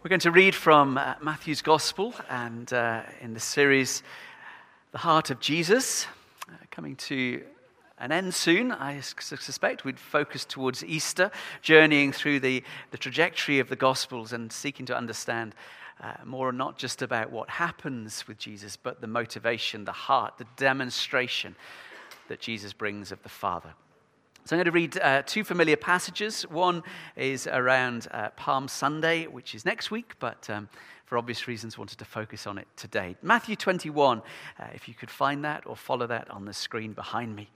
We're going to read from Matthew's Gospel and in the series, The Heart of Jesus, coming to an end soon. I suspect we'd focus towards Easter, journeying through the trajectory of the Gospels and seeking to understand more, not just about what happens with Jesus, but the motivation, the heart, the demonstration that Jesus brings of the Father. So I'm going to read two familiar passages. One is around Palm Sunday, which is next week, but for obvious reasons wanted to focus on it today. Matthew 21, if you could find that or follow that on the screen behind me,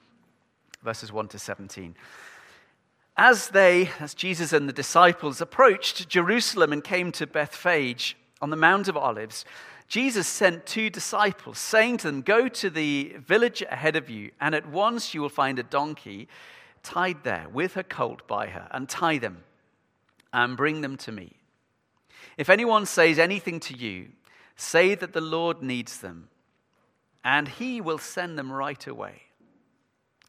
verses 1 to 17. As Jesus and the disciples approached Jerusalem and came to Bethphage on the Mount of Olives, Jesus sent two disciples, saying to them, "Go to the village ahead of you, and at once you will find a donkey tied there with her colt by her, and tie them and bring them to me. If anyone says anything to you, say that the Lord needs them, and he will send them right away."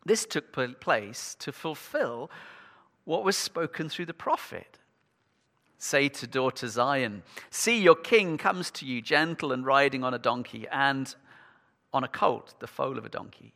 This took place to fulfill what was spoken through the prophet. "Say to daughter Zion, see your king comes to you, gentle and riding on a donkey, and on a colt, the foal of a donkey."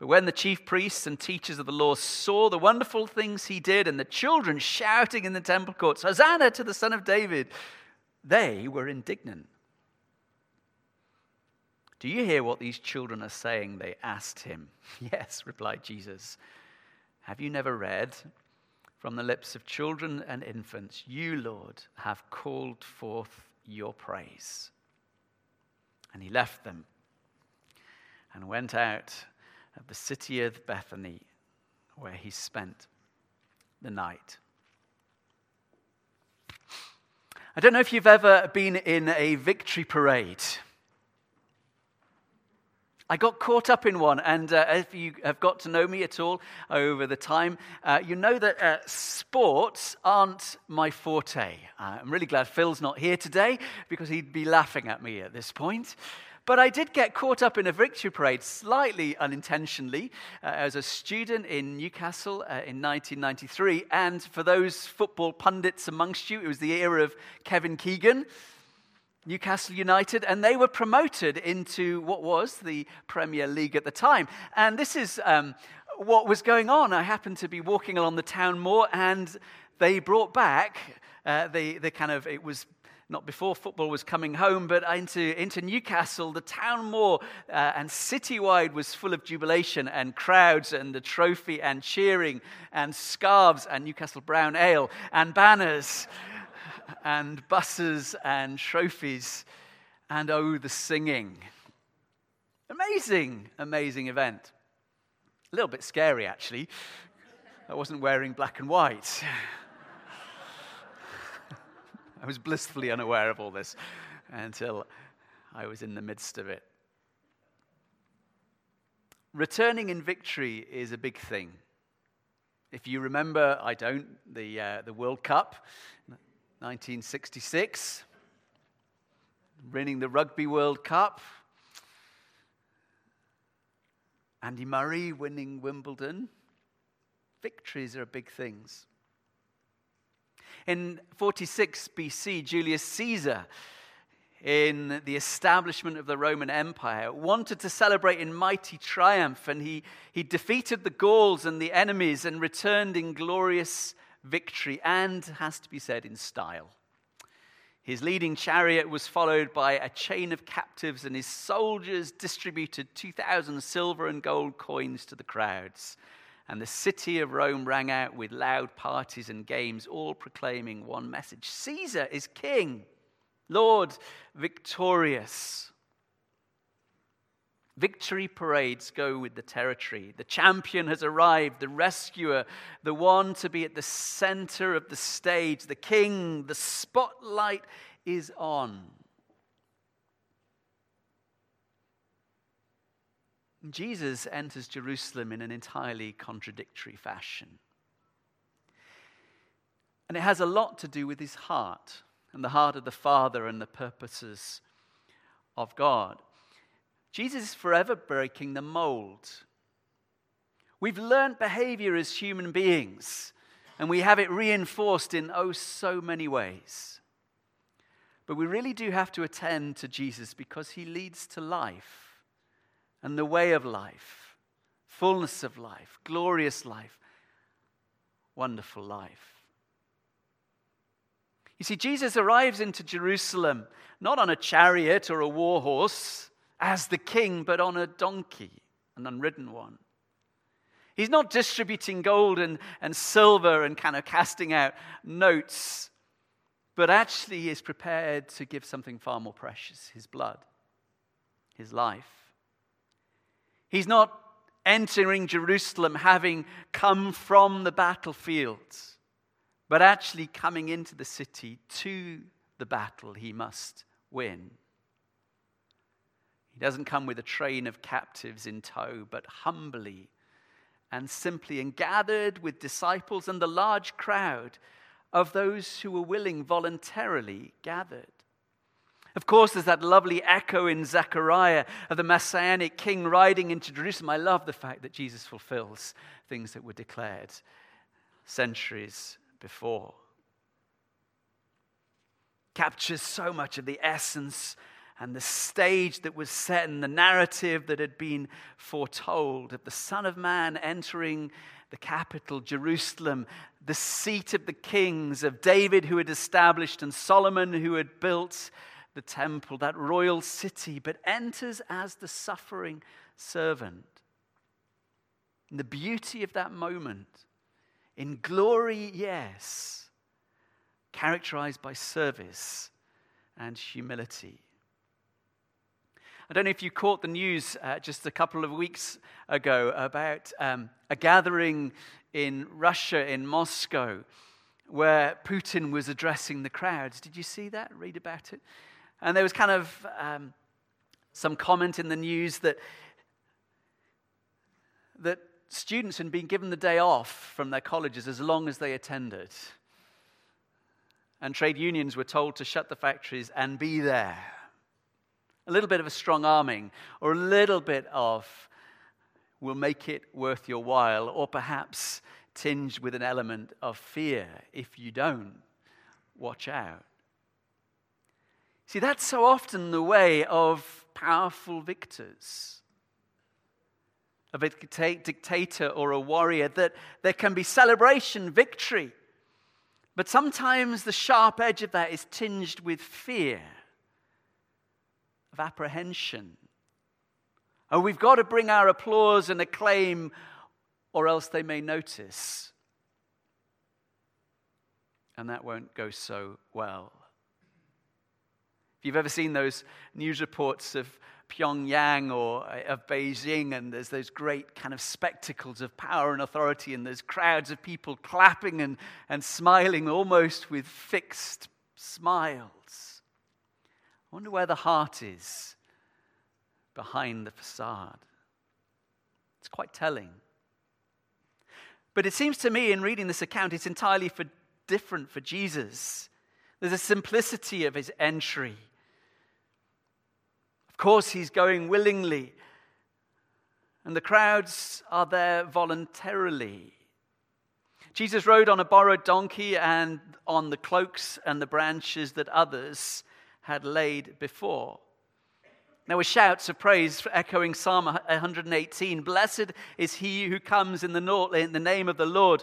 But when the chief priests and teachers of the law saw the wonderful things he did and the children shouting in the temple courts, "Hosanna to the Son of David," they were indignant. "Do you hear what these children are saying?" they asked him. "Yes," replied Jesus. "Have you never read, 'From the lips of children and infants, you, Lord, have called forth your praise'?" And he left them and went out of the city of Bethany, where he spent the night. I don't know if you've ever been in a victory parade. I got caught up in one, and if you have got to know me at all over the time, you know that sports aren't my forte. I'm really glad Phil's not here today, because he'd be laughing at me at this point. But I did get caught up in a victory parade, slightly unintentionally, as a student in Newcastle in 1993. And for those football pundits amongst you, it was the era of Kevin Keegan, Newcastle United, and they were promoted into what was the Premier League at the time. And this is what was going on. I happened to be walking along the town moor, and they brought back the kind of, it was not before football was coming home, but into Newcastle, the town moor and citywide was full of jubilation and crowds and the trophy and cheering and scarves and Newcastle Brown Ale and banners and buses and trophies, and oh, the singing. Amazing, amazing event. A little bit scary, actually. I wasn't wearing black and white. I was blissfully unaware of all this until I was in the midst of it. Returning in victory is a big thing. If you remember, I don't, the World Cup, 1966, winning the Rugby World Cup, Andy Murray winning Wimbledon. Victories are big things. In 46 BC, Julius Caesar, in the establishment of the Roman Empire, wanted to celebrate in mighty triumph, and he defeated the Gauls and the enemies and returned in glorious victory, and has to be said in style. His leading chariot was followed by a chain of captives, and his soldiers distributed 2,000 silver and gold coins to the crowds. And the city of Rome rang out with loud parties and games, all proclaiming one message: Caesar is king, Lord victorious. Victory parades go with the territory. The champion has arrived, the rescuer, the one to be at the center of the stage, the king. The spotlight is on. Jesus enters Jerusalem in an entirely contradictory fashion. And it has a lot to do with his heart, and the heart of the Father, and the purposes of God. Jesus is forever breaking the mold. We've learned behavior as human beings, and we have it reinforced in so many ways. But we really do have to attend to Jesus, because he leads to life, and the way of life, fullness of life, glorious life, wonderful life. You see, Jesus arrives into Jerusalem not on a chariot or a war horse, as the king, but on a donkey, an unridden one. He's not distributing gold and silver and kind of casting out notes, but actually he is prepared to give something far more precious, his blood, his life. He's not entering Jerusalem having come from the battlefields, but actually coming into the city to the battle he must win. He doesn't come with a train of captives in tow, but humbly and simply, and gathered with disciples and the large crowd of those who were willing, voluntarily gathered. Of course, there's that lovely echo in Zechariah of the Messianic king riding into Jerusalem. I love the fact that Jesus fulfills things that were declared centuries before. Captures so much of the essence and the stage that was set and the narrative that had been foretold of the Son of Man entering the capital, Jerusalem, the seat of the kings, of David who had established and Solomon who had built the temple, that royal city, but enters as the suffering servant. And the beauty of that moment, in glory, yes, characterized by service and humility. I don't know if you caught the news just a couple of weeks ago about a gathering in Russia, in Moscow, where Putin was addressing the crowds. Did you see that? Read about it. And there was kind of some comment in the news that students had been given the day off from their colleges as long as they attended. And trade unions were told to shut the factories and be there. A little bit of a strong arming, or a little bit of will make it worth your while, or perhaps tinged with an element of fear. If you don't, watch out. See, that's so often the way of powerful victors, of a dictator or a warrior, that there can be celebration, victory, but sometimes the sharp edge of that is tinged with fear, of apprehension. Oh, we've got to bring our applause and acclaim, or else they may notice. And that won't go so well. If you've ever seen those news reports of Pyongyang or of Beijing, and there's those great kind of spectacles of power and authority, and there's crowds of people clapping and smiling almost with fixed smiles. I wonder where the heart is behind the facade. It's quite telling. But it seems to me, in reading this account, it's entirely different for Jesus. There's a simplicity of his entry. Of course, he's going willingly, and the crowds are there voluntarily. Jesus rode on a borrowed donkey and on the cloaks and the branches that others had laid before. There were shouts of praise echoing Psalm 118. Blessed is he who comes in the name of the Lord.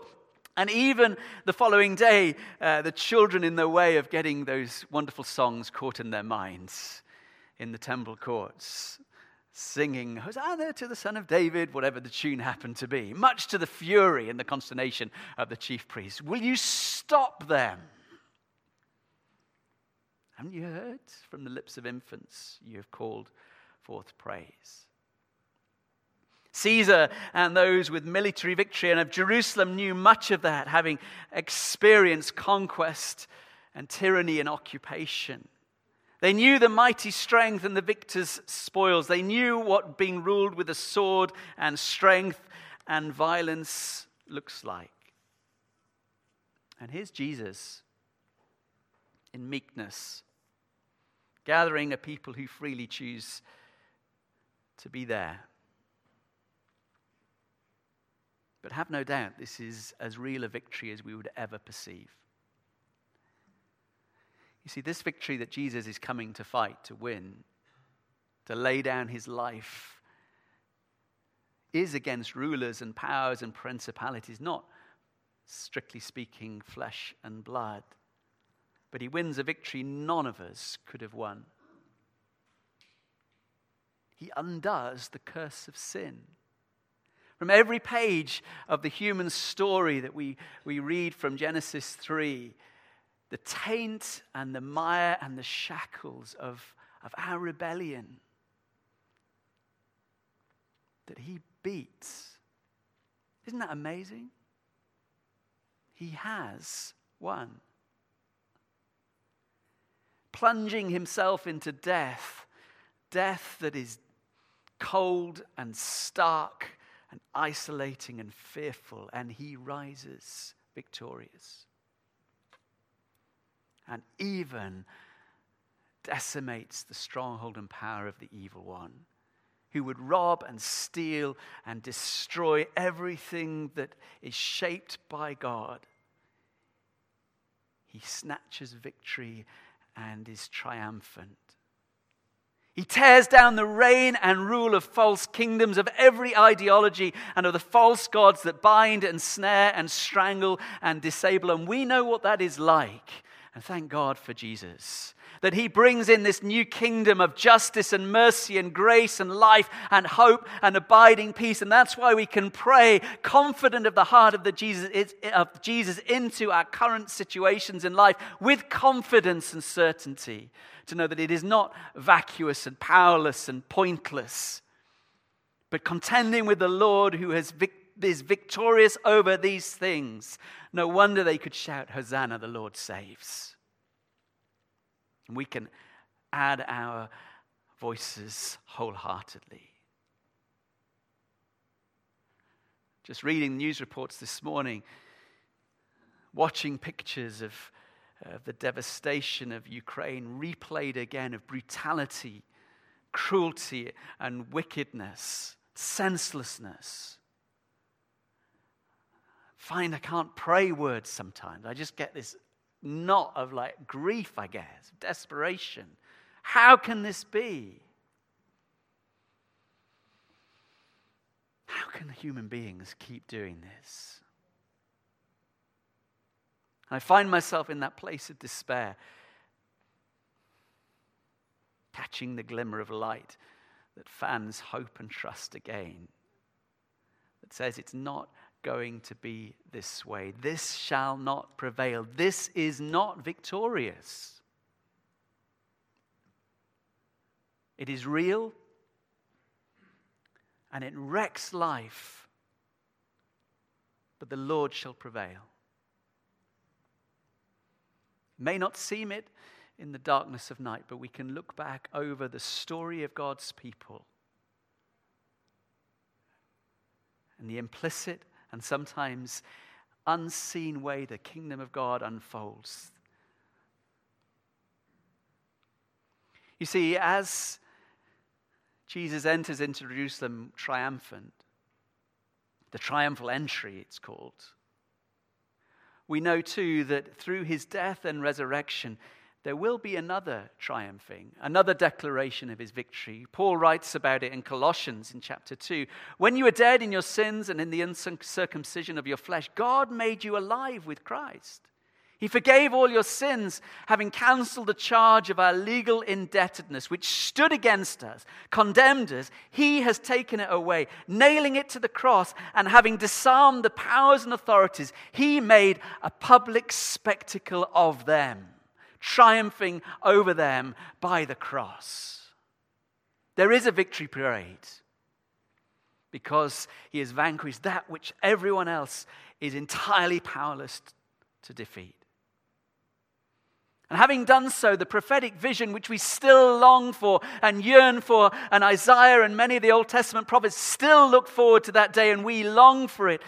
And even the following day, the children in their way of getting those wonderful songs caught in their minds in the temple courts, singing, Hosanna to the Son of David, whatever the tune happened to be, much to the fury and the consternation of the chief priests. Will you stop them? Haven't you heard? From the lips of infants you have called forth praise. Caesar and those with military victory and of Jerusalem knew much of that, having experienced conquest and tyranny and occupation. They knew the mighty strength and the victor's spoils. They knew what being ruled with a sword and strength and violence looks like. And here's Jesus in meekness, gathering a people who freely choose to be there. But have no doubt this is as real a victory as we would ever perceive. You see, this victory that Jesus is coming to fight, to win, to lay down his life, is against rulers and powers and principalities, not, strictly speaking, flesh and blood. But he wins a victory none of us could have won. He undoes the curse of sin. From every page of the human story that we read from Genesis 3, the taint and the mire and the shackles of our rebellion that he beats. Isn't that amazing? He has won. Plunging himself into death, death that is cold and stark and isolating and fearful, and he rises victorious. And even decimates the stronghold and power of the evil one, who would rob and steal and destroy everything that is shaped by God. He snatches victory and is triumphant. He tears down the reign and rule of false kingdoms, of every ideology, and of the false gods that bind and snare and strangle and disable. And we know what that is like. And thank God for Jesus, that he brings in this new kingdom of justice and mercy and grace and life and hope and abiding peace. And that's why we can pray confident of the heart of Jesus into our current situations in life with confidence and certainty, to know that it is not vacuous and powerless and pointless, but contending with the Lord who is victorious over these things. No wonder they could shout, Hosanna, the Lord saves. And we can add our voices wholeheartedly. Just reading news reports this morning, watching pictures of the devastation of Ukraine replayed again, of brutality, cruelty, and wickedness, senselessness. I can't pray words sometimes. I just get this knot of grief, I guess, desperation. How can this be? How can human beings keep doing this? I find myself in that place of despair, catching the glimmer of light that fans hope and trust again, that says it's not going to be this way. This shall not prevail. This is not victorious. It is real, and it wrecks life, but the Lord shall prevail. May not seem it in the darkness of night, but we can look back over the story of God's people and the implicit and sometimes unseen way the kingdom of God unfolds. You see, as Jesus enters into Jerusalem triumphant, the triumphal entry it's called, we know too that through his death and resurrection, there will be another triumphing, another declaration of his victory. Paul writes about it in Colossians in chapter 2. When you were dead in your sins and in the uncircumcision of your flesh, God made you alive with Christ. He forgave all your sins, having cancelled the charge of our legal indebtedness, which stood against us, condemned us. He has taken it away, nailing it to the cross, and having disarmed the powers and authorities, he made a public spectacle of them, triumphing over them by the cross. There is a victory parade, because he has vanquished that which everyone else is entirely powerless to defeat. And having done so, the prophetic vision which we still long for and yearn for, and Isaiah and many of the Old Testament prophets still look forward to that day, and we long for it,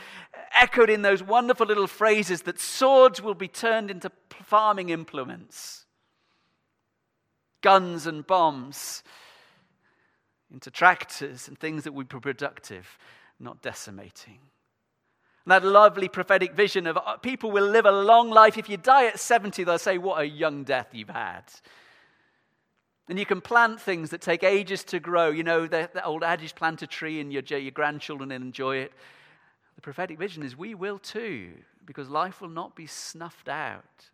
echoed in those wonderful little phrases that swords will be turned into farming implements, guns and bombs into tractors and things that would be productive, not decimating. That lovely prophetic vision of people will live a long life. If you die at 70, they'll say, what a young death you've had. And you can plant things that take ages to grow. You know, the old adage, plant a tree and your grandchildren enjoy it. The prophetic vision is we will too, because life will not be snuffed out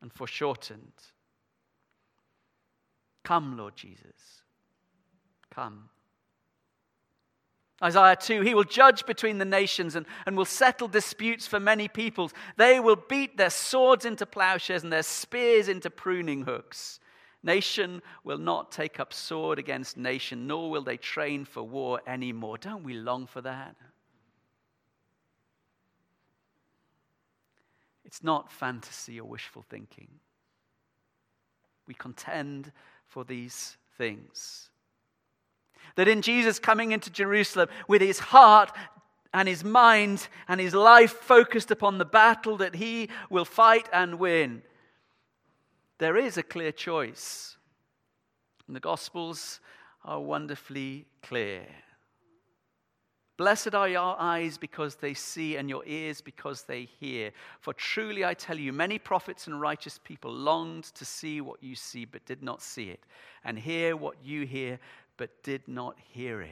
and foreshortened. Come, Lord Jesus, come. Isaiah 2, he will judge between the nations and will settle disputes for many peoples. They will beat their swords into plowshares and their spears into pruning hooks. Nation will not take up sword against nation, nor will they train for war anymore. Don't we long for that? It's not fantasy or wishful thinking. We contend for these things. That in Jesus coming into Jerusalem with his heart and his mind and his life focused upon the battle that he will fight and win, there is a clear choice. And the Gospels are wonderfully clear. Blessed are your eyes because they see and your ears because they hear. For truly I tell you, many prophets and righteous people longed to see what you see but did not see it, and hear what you hear but did not hear it.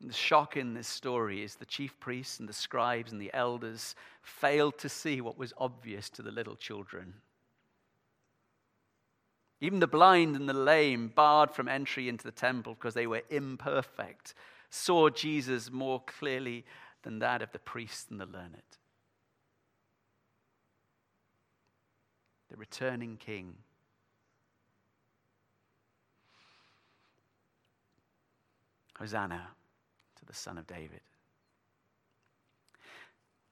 And the shock in this story is the chief priests and the scribes and the elders failed to see what was obvious to the little children. Even the blind and the lame, barred from entry into the temple because they were imperfect, saw Jesus more clearly than that of the priests and the learned. The returning King. Hosanna to the Son of David.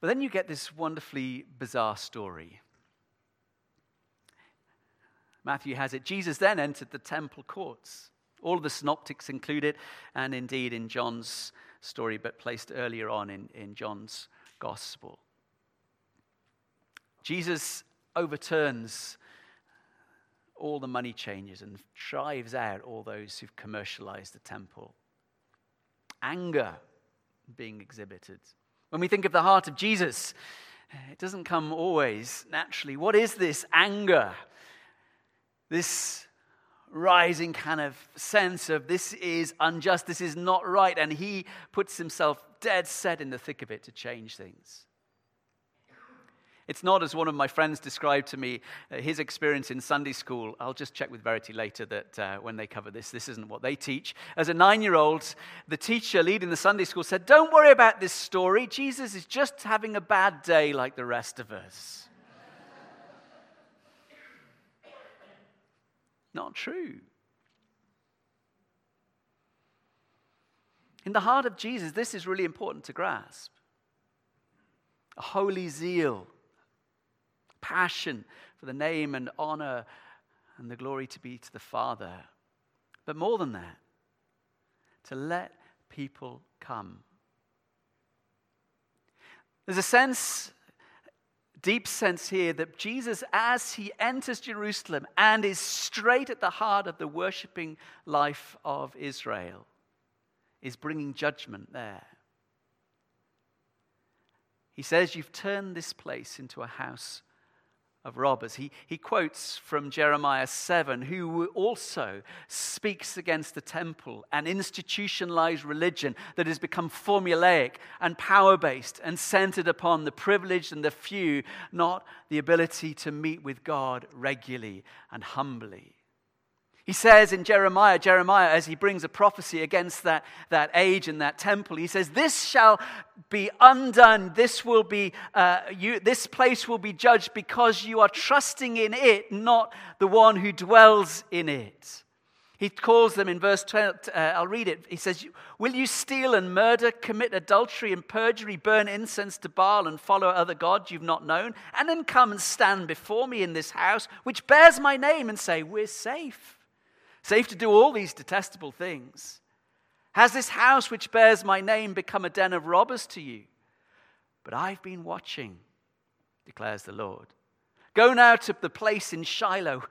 But then you get this wonderfully bizarre story. Matthew has it, Jesus then entered the temple courts. All of the synoptics include it, and indeed in John's story, but placed earlier on in John's Gospel. Jesus overturns all the money changers and drives out all those who've commercialized the temple. Anger being exhibited. When we think of the heart of Jesus, it doesn't come always naturally. What is this anger? This rising kind of sense of this is unjust, this is not right, and he puts himself dead set in the thick of it to change things. It's not, as one of my friends described to me, his experience in Sunday school. I'll just check with Verity later that when they cover this isn't what they teach. As a 9-year-old, the teacher leading the Sunday school said, "Don't worry about this story. Jesus is just having a bad day like the rest of us." Not true. In the heart of Jesus, this is really important to grasp. A holy zeal, passion for the name and honor and the glory to be to the Father. But more than that, to let people come. There's a sense, deep sense here, that Jesus, as he enters Jerusalem and is straight at the heart of the worshiping life of Israel, is bringing judgment there. He says, you've turned this place into a house of robbers. He quotes from Jeremiah 7, who also speaks against the temple and institutionalized religion that has become formulaic and power-based and centered upon the privileged and the few, not the ability to meet with God regularly and humbly. He says in Jeremiah, as he brings a prophecy against that age and that temple, he says, this shall be undone, this place will be judged because you are trusting in it, not the one who dwells in it. He calls them in verse 12, I'll read it, he says, will you steal and murder, commit adultery and perjury, burn incense to Baal and follow other gods you've not known, and then come and stand before me in this house which bears my name and say, we're safe. Safe to do all these detestable things. Has this house which bears my name become a den of robbers to you? But I've been watching, declares the Lord. Go now to the place in Shiloh,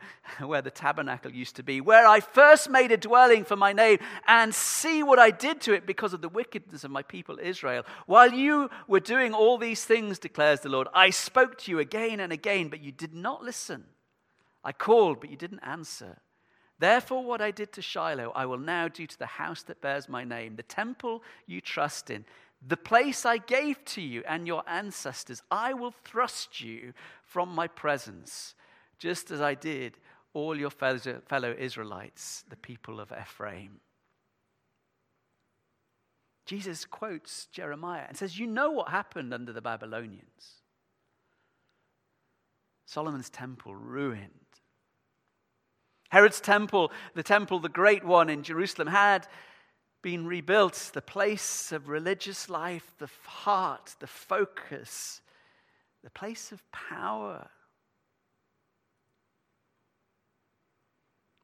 where the tabernacle used to be, where I first made a dwelling for my name, and see what I did to it because of the wickedness of my people Israel. While you were doing all these things, declares the Lord, I spoke to you again and again, but you did not listen. I called, but you didn't answer. Therefore, what I did to Shiloh, I will now do to the house that bears my name, the temple you trust in, the place I gave to you and your ancestors. I will thrust you from my presence, just as I did all your fellow Israelites, the people of Ephraim. Jesus quotes Jeremiah and says, you know what happened under the Babylonians. Solomon's temple ruined. Herod's temple, the great one in Jerusalem, had been rebuilt. The place of religious life, the heart, the focus, the place of power.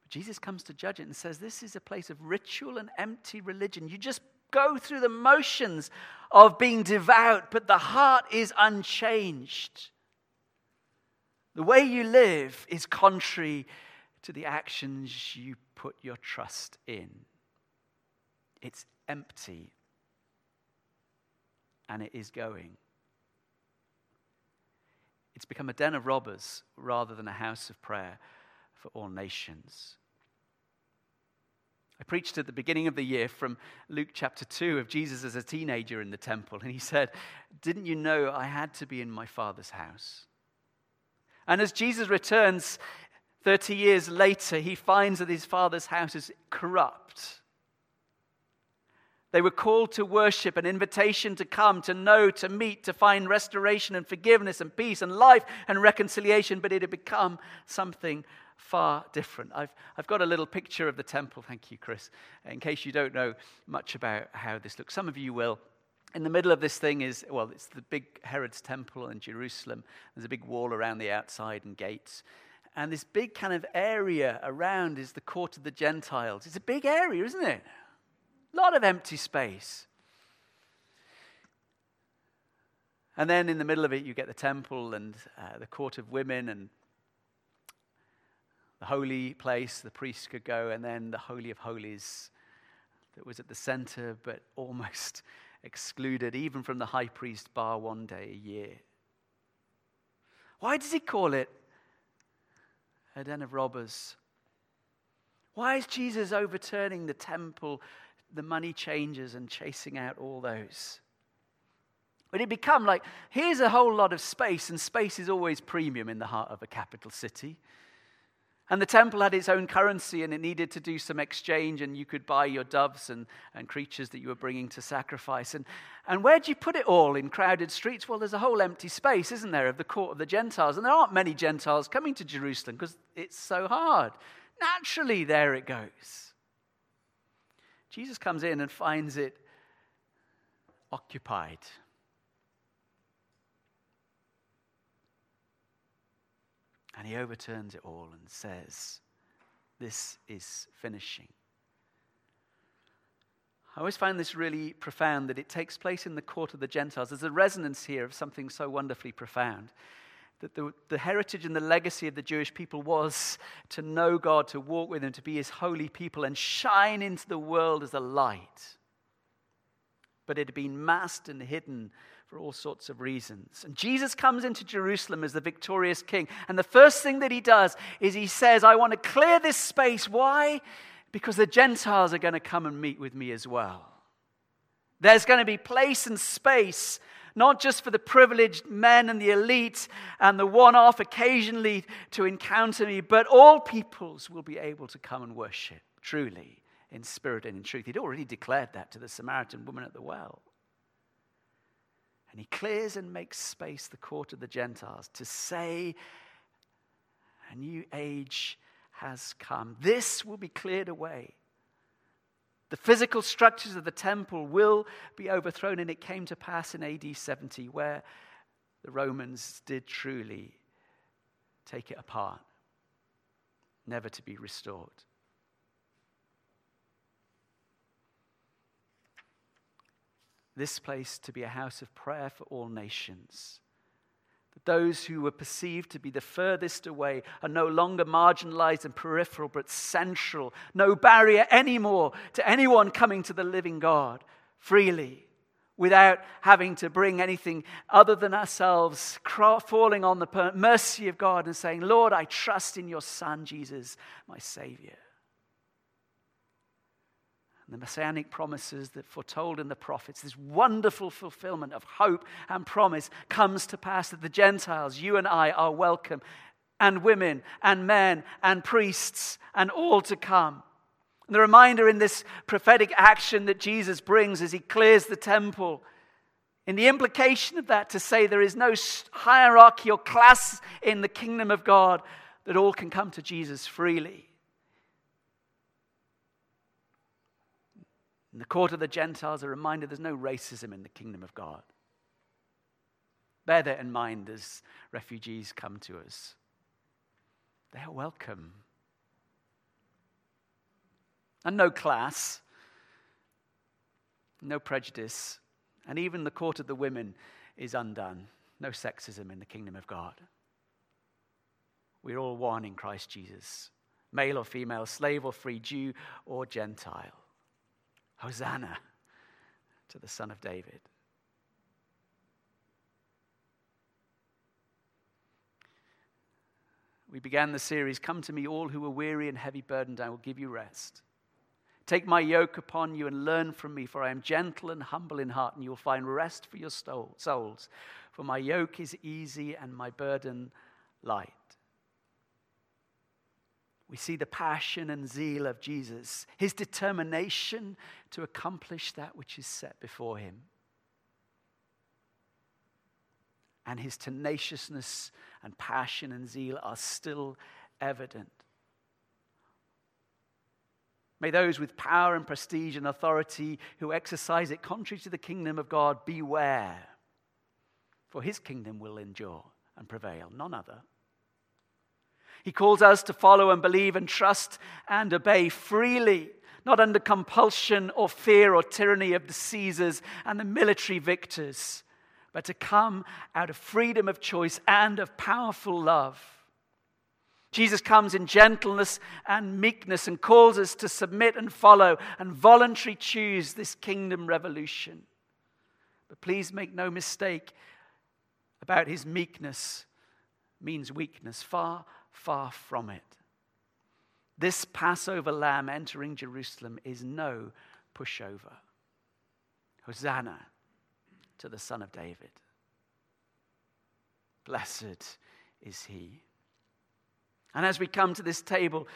Jesus comes to judge it and says, this is a place of ritual and empty religion. You just go through the motions of being devout, but the heart is unchanged. The way you live is contrary to the actions you put your trust in. It's empty, and it is going. It's become a den of robbers rather than a house of prayer for all nations. I preached at the beginning of the year from Luke chapter 2 of Jesus as a teenager in the temple, and he said, didn't you know I had to be in my Father's house? And as Jesus returns 30 years later, he finds that his Father's house is corrupt. They were called to worship, an invitation to come, to know, to meet, to find restoration and forgiveness and peace and life and reconciliation, but it had become something far different. I've got a little picture of the temple, thank you, Chris, in case you don't know much about how this looks. Some of you will. In the middle of this thing it's the big Herod's temple in Jerusalem. There's a big wall around the outside and gates. And this big kind of area around is the court of the Gentiles. It's a big area, isn't it? A lot of empty space. And then in the middle of it, you get the temple and the court of women and the holy place the priests could go, and then the Holy of Holies that was at the center, but almost excluded even from the high priest bar one day a year. Why does he call it a den of robbers? Why is Jesus overturning the temple, the money changers, and chasing out all those? But it become like, here's a whole lot of space, and space is always premium in the heart of a capital city. And the temple had its own currency, and it needed to do some exchange, and you could buy your doves and creatures that you were bringing to sacrifice. And where do you put it all in crowded streets? Well, there's a whole empty space, isn't there, of the court of the Gentiles. And there aren't many Gentiles coming to Jerusalem because it's so hard. Naturally, there it goes. Jesus comes in and finds it occupied. And he overturns it all and says, this is finishing. I always find this really profound, that it takes place in the court of the Gentiles. There's a resonance here of something so wonderfully profound, that the heritage and the legacy of the Jewish people was to know God, to walk with him, to be his holy people, and shine into the world as a light. but it had been masked and hidden for all sorts of reasons. And Jesus comes into Jerusalem as the victorious king. And the first thing that he does is he says, I want to clear this space. Why? Because the Gentiles are going to come and meet with me as well. There's going to be place and space, not just for the privileged men and the elite and the one-off occasionally to encounter me, but all peoples will be able to come and worship truly, in spirit and in truth. He'd already declared that to the Samaritan woman at the well. And he clears and makes space, the court of the Gentiles, to say a new age has come. This will be cleared away. The physical structures of the temple will be overthrown. And it came to pass in AD 70 where the Romans did truly take it apart, never to be restored. This place to be a house of prayer for all nations. That those who were perceived to be the furthest away are no longer marginalized and peripheral, but central. No barrier anymore to anyone coming to the living God freely, without having to bring anything other than ourselves, falling on the mercy of God and saying, Lord, I trust in your Son, Jesus, my Savior. The Messianic promises that foretold in the prophets, this wonderful fulfillment of hope and promise comes to pass, that the Gentiles, you and I, are welcome, and women and men and priests and all to come. And the reminder in this prophetic action that Jesus brings as he clears the temple, in the implication of that to say there is no hierarchy or class in the kingdom of God, that all can come to Jesus freely. In the court of the Gentiles, a reminder there's no racism in the kingdom of God. Bear that in mind as refugees come to us. They are welcome. And no class, no prejudice, and even the court of the women is undone. No sexism in the kingdom of God. We're all one in Christ Jesus, male or female, slave or free, Jew or Gentile. Hosanna to the Son of David. We began the series, Come to me all who are weary and heavy burdened, I will give you rest. Take my yoke upon you and learn from me, for I am gentle and humble in heart, and you will find rest for your souls. For my yoke is easy and my burden light. We see the passion and zeal of Jesus, his determination to accomplish that which is set before him, and his tenaciousness and passion and zeal are still evident. May those with power and prestige and authority who exercise it contrary to the kingdom of God beware, for his kingdom will endure and prevail, none other. He calls us to follow and believe and trust and obey freely, not under compulsion or fear or tyranny of the Caesars and the military victors, but to come out of freedom of choice and of powerful love. Jesus comes in gentleness and meekness and calls us to submit and follow and voluntarily choose this kingdom revolution. But please make no mistake about his meekness means weakness. Far from it. This Passover lamb entering Jerusalem is no pushover. Hosanna to the Son of David. Blessed is he. And as we come to this table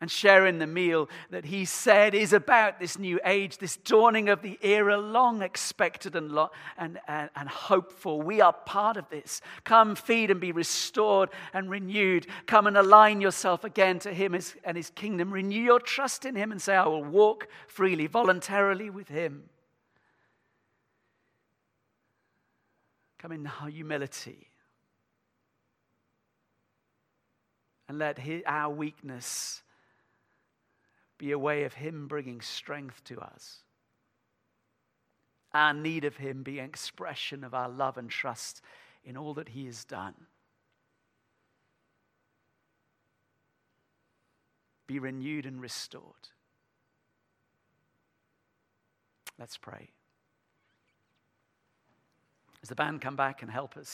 and share in the meal that he said is about this new age, this dawning of the era long expected and hoped for. We are part of this. Come feed and be restored and renewed. Come and align yourself again to him and his kingdom. Renew your trust in him and say, I will walk freely, voluntarily with him. Come in humility. And let our weakness be a way of him bringing strength to us. Our need of him be an expression of our love and trust in all that he has done. Be renewed and restored. Let's pray. As the band come back and help us.